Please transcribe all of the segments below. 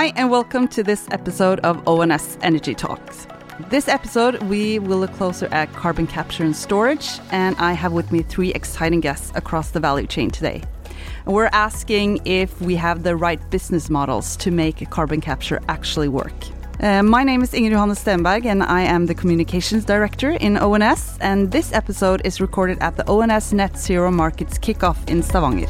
Hi, and welcome to this episode of ONS Energy Talks. This episode, we will look closer at carbon capture and storage, and I have with me three exciting guests across the value chain today. We're asking if we have the right business models to make carbon capture actually work. My name is Inger Johanne Stenberg, and I am the Communications Director in ONS, and this episode is recorded at the ONS Net Zero Markets kickoff in Stavanger.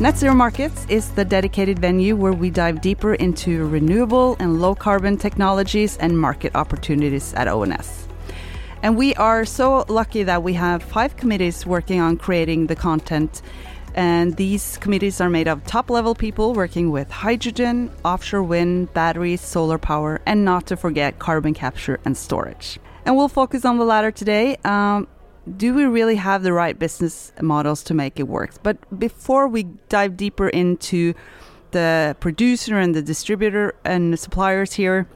Net Zero Markets is the dedicated venue where we dive deeper into renewable and low-carbon technologies and market opportunities at ONS. And we are so lucky that we have five committees working on creating the content. And these committees are made of top-level people working with hydrogen, offshore wind, batteries, solar power, and not to forget carbon capture and storage. And we'll focus on the latter today. Do we really have the right business models to make it work? But before we dive deeper into the producer and the distributor and the suppliers here,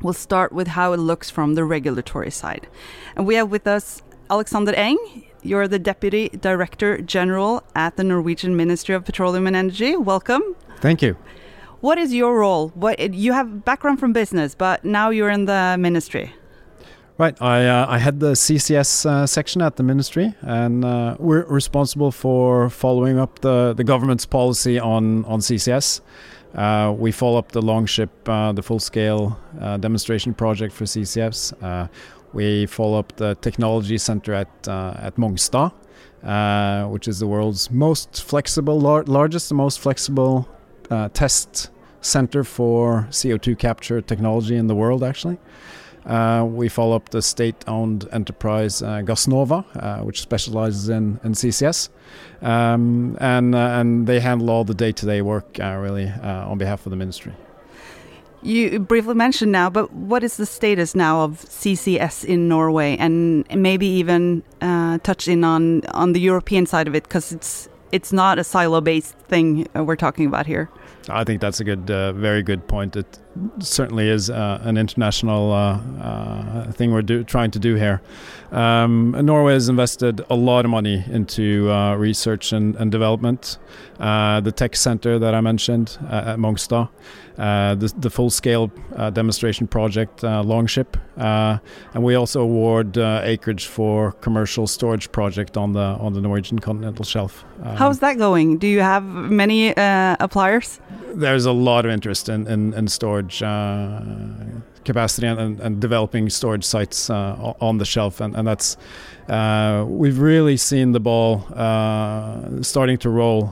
we'll start with how it looks from the regulatory side. And we have with us Alexander Engh. You're the Deputy Director General at the Norwegian Ministry of Petroleum and Energy. Welcome. Thank you. What is your role? You have background from business, but now you're in the ministry. Right, I had the CCS section at the ministry, and we're responsible for following up the government's policy on CCS. We follow up the Longship, the full-scale demonstration project for CCS. We follow up the technology center at Mongstad, which is the world's most flexible, largest and most flexible test center for CO2 capture technology in the world, actually. We follow up the state-owned enterprise Gasnova, which specializes in CCS, and they handle all the day-to-day work really on behalf of the ministry. You briefly mentioned now, but what is the status now of CCS in Norway, and maybe even touch in on the European side of it, because it's not a silo-based thing we're talking about here. I think that's a good, very good point. It certainly is an international thing we're trying to do here. Norway has invested a lot of money into research and development. The tech center that I mentioned at Mongstad, the full-scale demonstration project, Longship, and we also award acreage for commercial storage project on the Norwegian continental shelf. How's that going? Do you have many appliers? There's a lot of interest in storage capacity and developing storage sites on the shelf, and that's we've really seen the ball starting to roll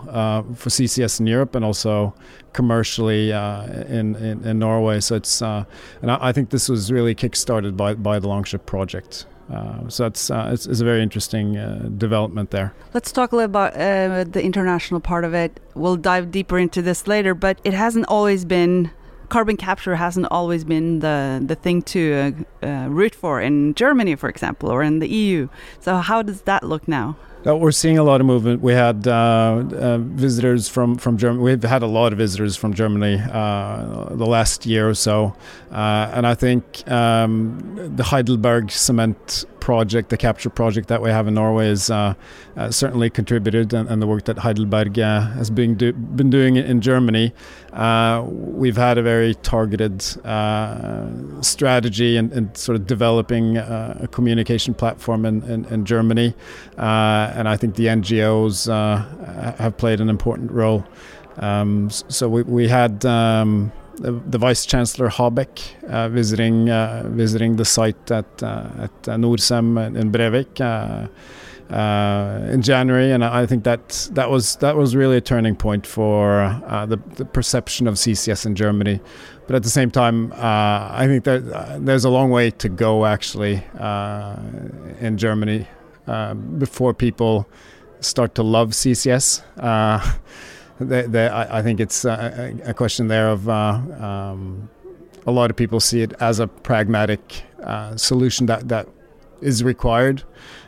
for CCS in Europe and also commercially in Norway. So it's and I think this was really kickstarted by the Longship project. So that's it's a very interesting development there. Let's talk a little about the international part of it. We'll dive deeper into this later, but it hasn't always been. Carbon capture hasn't always been the thing to root for in Germany, for example, or in the EU. So how does that look now? We're seeing a lot of movement. We had visitors from Germany. We've had a lot of visitors from Germany the last year or so. And I think the Heidelberg cement project, the capture project that we have in Norway is certainly contributed. And the work that Heidelberg has been doing in Germany, we've had a very targeted strategy in sort of developing a communication platform in Germany. And I think the NGOs have played an important role. So we had the Vice Chancellor Habeck visiting the site at Nordsem in Breivik in January, and I think that was really a turning point for the perception of CCS in Germany. But at the same time, I think there's a long way to go actually in Germany. Before people start to love CCS, I think it's a question there of a lot of people see it as a pragmatic solution that is required.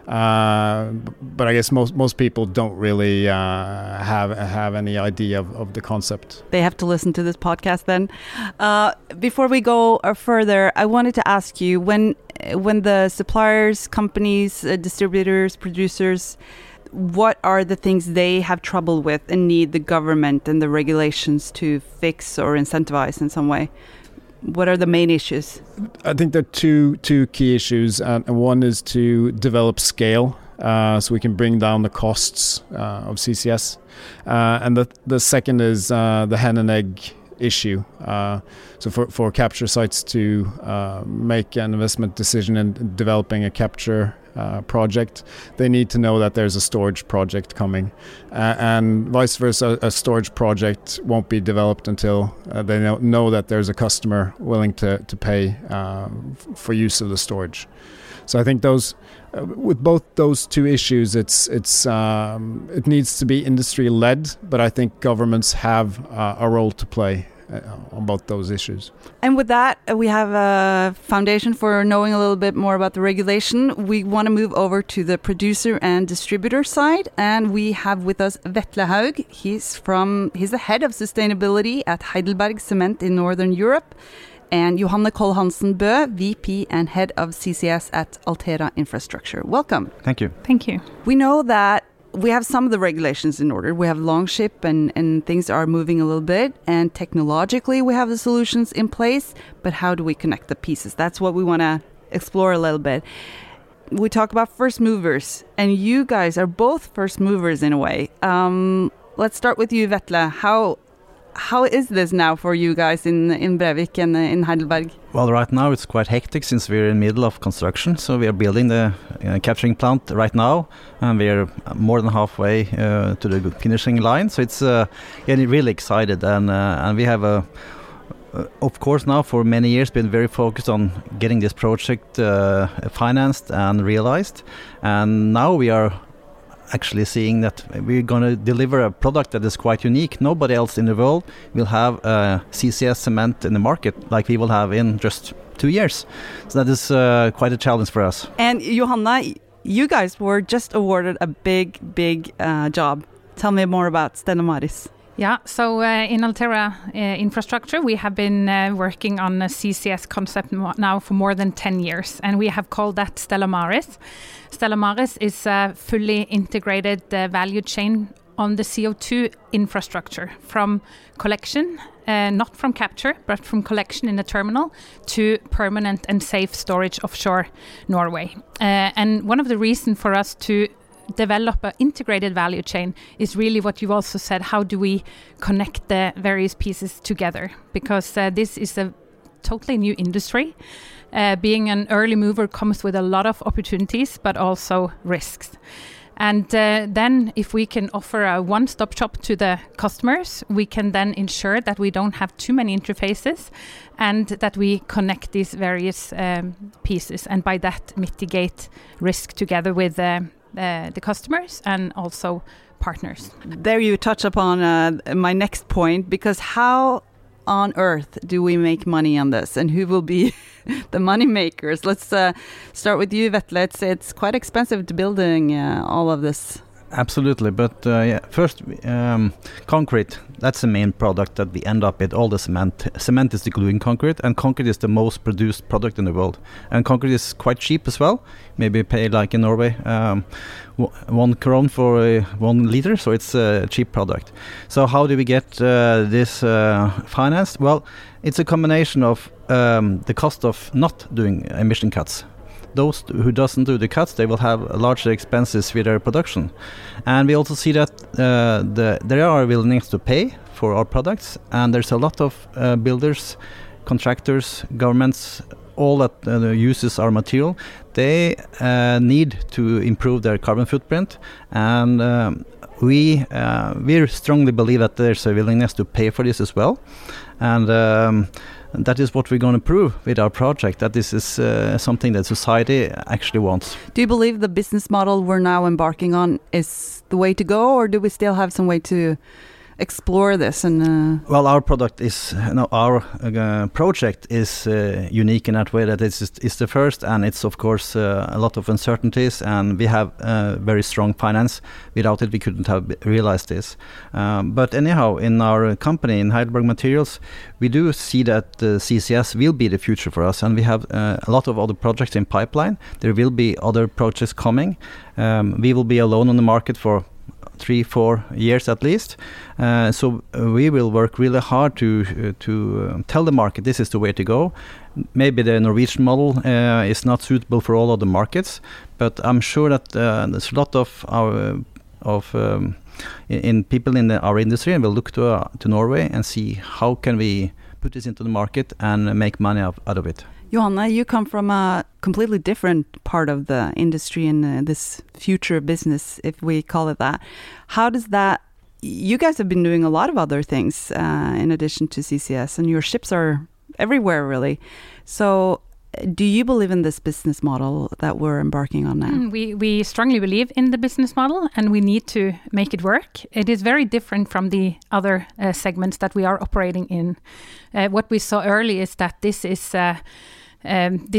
But I guess most people don't really have any idea of the concept. They have to listen to this podcast then. Before we go further, I wanted to ask you, when the suppliers, companies, distributors, producers, what are the things they have trouble with and need the government and the regulations to fix or incentivize in some way? What are the main issues? I think there are two key issues. And one is to develop scale so we can bring down the costs of CCS. And the second is the hen and egg issue. So for capture sites to make an investment decision in developing a capture project, they need to know that there's a storage project coming, and vice versa. A storage project won't be developed until they know that there's a customer willing to pay for use of the storage. So I think those, with both those two issues, it needs to be industry led, but I think governments have a role to play on both those issues. And with that, we have a foundation for knowing a little bit more about the regulation. We want to move over to the producer and distributor side, and we have with us Vetle Houg. He's the head of sustainability at Heidelberg Cement in Northern Europe, and Johanne Hansen Bø, VP and head of CCS at Altera Infrastructure. Welcome. Thank you. Thank you. We know that we have some of the regulations in order. We have Longship and things are moving a little bit. And technologically, we have the solutions in place. But how do we connect the pieces? That's what we want to explore a little bit. We talk about first movers. And you guys are both first movers in a way. Let's start with you, Vetle. How is this now for you guys in Breivik and in Heidelberg? Well, right now it's quite hectic since we're in the middle of construction. So we are building the capturing plant right now, and we're more than halfway to the finishing line. So it's really excited, and we have of course now for many years been very focused on getting this project financed and realized, and now we are actually seeing that we're going to deliver a product that is quite unique. Nobody else in the world will have CCS cement in the market like we will have in just 2 years. So that is quite a challenge for us. And Johanna, you guys were just awarded a big job. Tell me more about Stella Maris. Yeah, so in Altera Infrastructure, we have been working on a CCS concept now for more than 10 years, and we have called that Stella Maris. Stella Maris is a fully integrated value chain on the CO2 infrastructure, from collection, not from capture, but from collection in the terminal to permanent and safe storage offshore Norway. And one of the reasons for us to develop an integrated value chain is really what you also said. How do we connect the various pieces together? Because this is a totally new industry. Being an early mover comes with a lot of opportunities, but also risks. And then if we can offer a one-stop shop to the customers, we can then ensure that we don't have too many interfaces and that we connect these various pieces, and by that mitigate risk together with the customers and also partners. There you touch upon my next point, because how on earth do we make money on this, and who will be the money makers? Let's start with you, Vetle. It's quite expensive to building all of this. Absolutely, but first concrete, that's the main product that we end up with. All the cement is the glue in concrete, and concrete is the most produced product in the world, and concrete is quite cheap as well. Maybe pay like in Norway 1 krone for 1 liter, so it's a cheap product. So how do we get this financed? Well, it's a combination of the cost of not doing emission cuts. Those who doesn't do the cuts, they will have larger expenses with their production. And we also see that there are willingness to pay for our products, and there's a lot of builders, contractors, governments, all that uses our material. They need to improve their carbon footprint, and we strongly believe that there's a willingness to pay for this as well. And that is what we're going to prove with our project, that this is something that society actually wants. Do you believe the business model we're now embarking on is the way to go, or do we still have some way to explore this? And well, our product is project is unique in that way that it's the first, and it's of course a lot of uncertainties, and we have very strong finance. Without it, we couldn't have realized this. But anyhow, in our company, in Heidelberg Materials, we do see that CCS will be the future for us, and we have a lot of other projects in pipeline. There will be other projects coming. We will be alone on the market for 3-4 years at least, so we will work really hard to tell the market this is the way to go. Maybe the Norwegian model is not suitable for all other markets, but I'm sure that there's a lot of people in our industry, and we'll look to Norway and see how can we put this into the market and make money out of it. Johanne, you come from a completely different part of the industry and this future business, if we call it that. How does that, you guys have been doing a lot of other things in addition to CCS, and your ships are everywhere really. So do you believe in this business model that we're embarking on now? We strongly believe in the business model, and we need to make it work. It is very different from the other segments that we are operating in. What we saw early is that this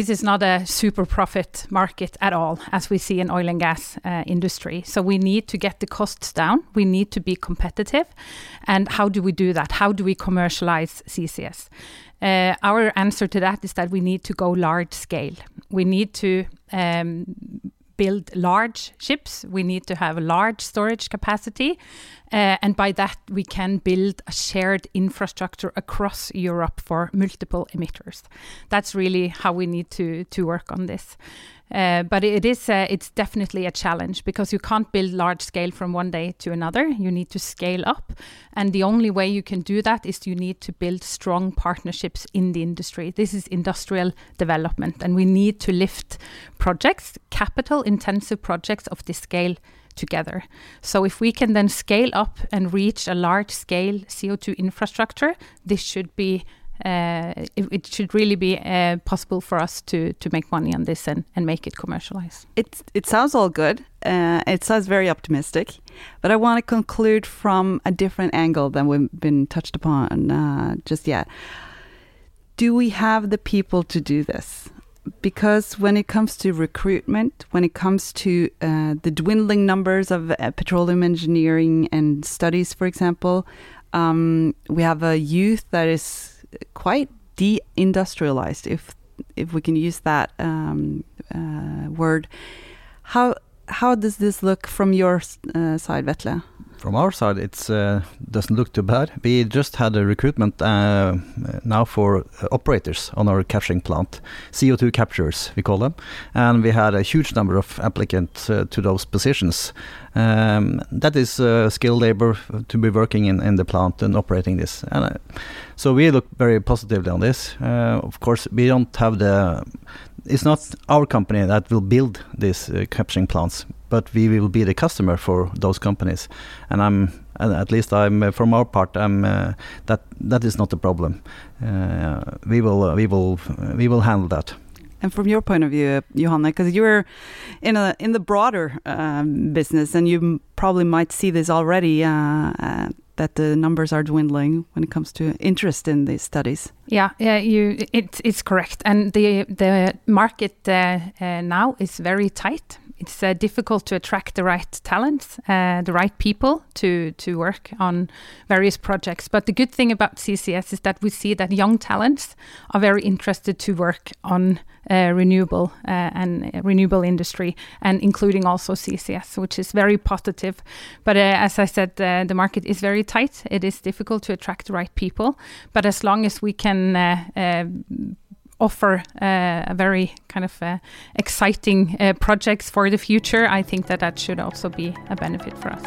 is not a super profit market at all, as we see in oil and gas industry. So we need to get the costs down. We need to be competitive. And how do we do that? How do we commercialize CCS? Our answer to that is that we need to go large scale. We need to build large ships. We need to have large storage capacity. And by that, we can build a shared infrastructure across Europe for multiple emitters. That's really how we need to work on this. But it is it's definitely a challenge, because you can't build large scale from one day to another. You need to scale up. And the only way you can do that is you need to build strong partnerships in the industry. This is industrial development, and we need to lift projects, capital intensive projects of this scale together. So if we can then scale up and reach a large scale CO2 infrastructure, this should be it should really be possible for us to make money on this and make it commercialize. It sounds all good. It sounds very optimistic, but I want to conclude from a different angle than we've been touched upon just yet. Do we have the people to do this? Because when it comes to recruitment, when it comes to the dwindling numbers of petroleum engineering and studies, for example, we have a youth that is quite de-industrialized, if we can use that word. How does this look from your side, Vetle? From our side, it doesn't look too bad. We just had a recruitment now for operators on our capturing plant, CO2 capturers, we call them. And we had a huge number of applicants to those positions. That is skilled labor to be working in the plant and operating this. And so we look very positively on this. Of course, we don't have it's not our company that will build these capturing plants, but we will be the customer for those companies. And I'm from our part, that is not the problem. We will handle that. And from your point of view, Johanne, because you're in the broader business, and you probably might see this already, that the numbers are dwindling when it comes to interest in these studies. Yeah, it's correct. And the market now is very tight. It's difficult to attract the right talents, the right people to work on various projects. But the good thing about CCS is that we see that young talents are very interested to work on renewable industry, and including also CCS, which is very positive. But as I said, the market is very tight. It is difficult to attract the right people. But as long as we can offer a very kind of exciting projects for the future, I think that should also be a benefit for us.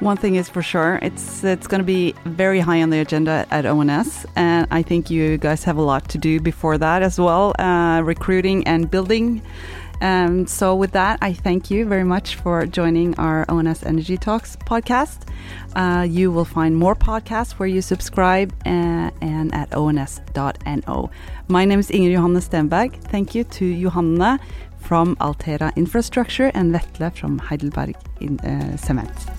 One thing is for sure, it's going to be very high on the agenda at ONS, and I think you guys have a lot to do before that as well, recruiting and building. So with that, I thank you very much for joining our ONS Energy Talks podcast. You will find more podcasts where you subscribe and at ons.no. My name is Inger Johanne Stenberg. Thank you to Johanne from Altera Infrastructure and Vetle from Heidelberg Cement.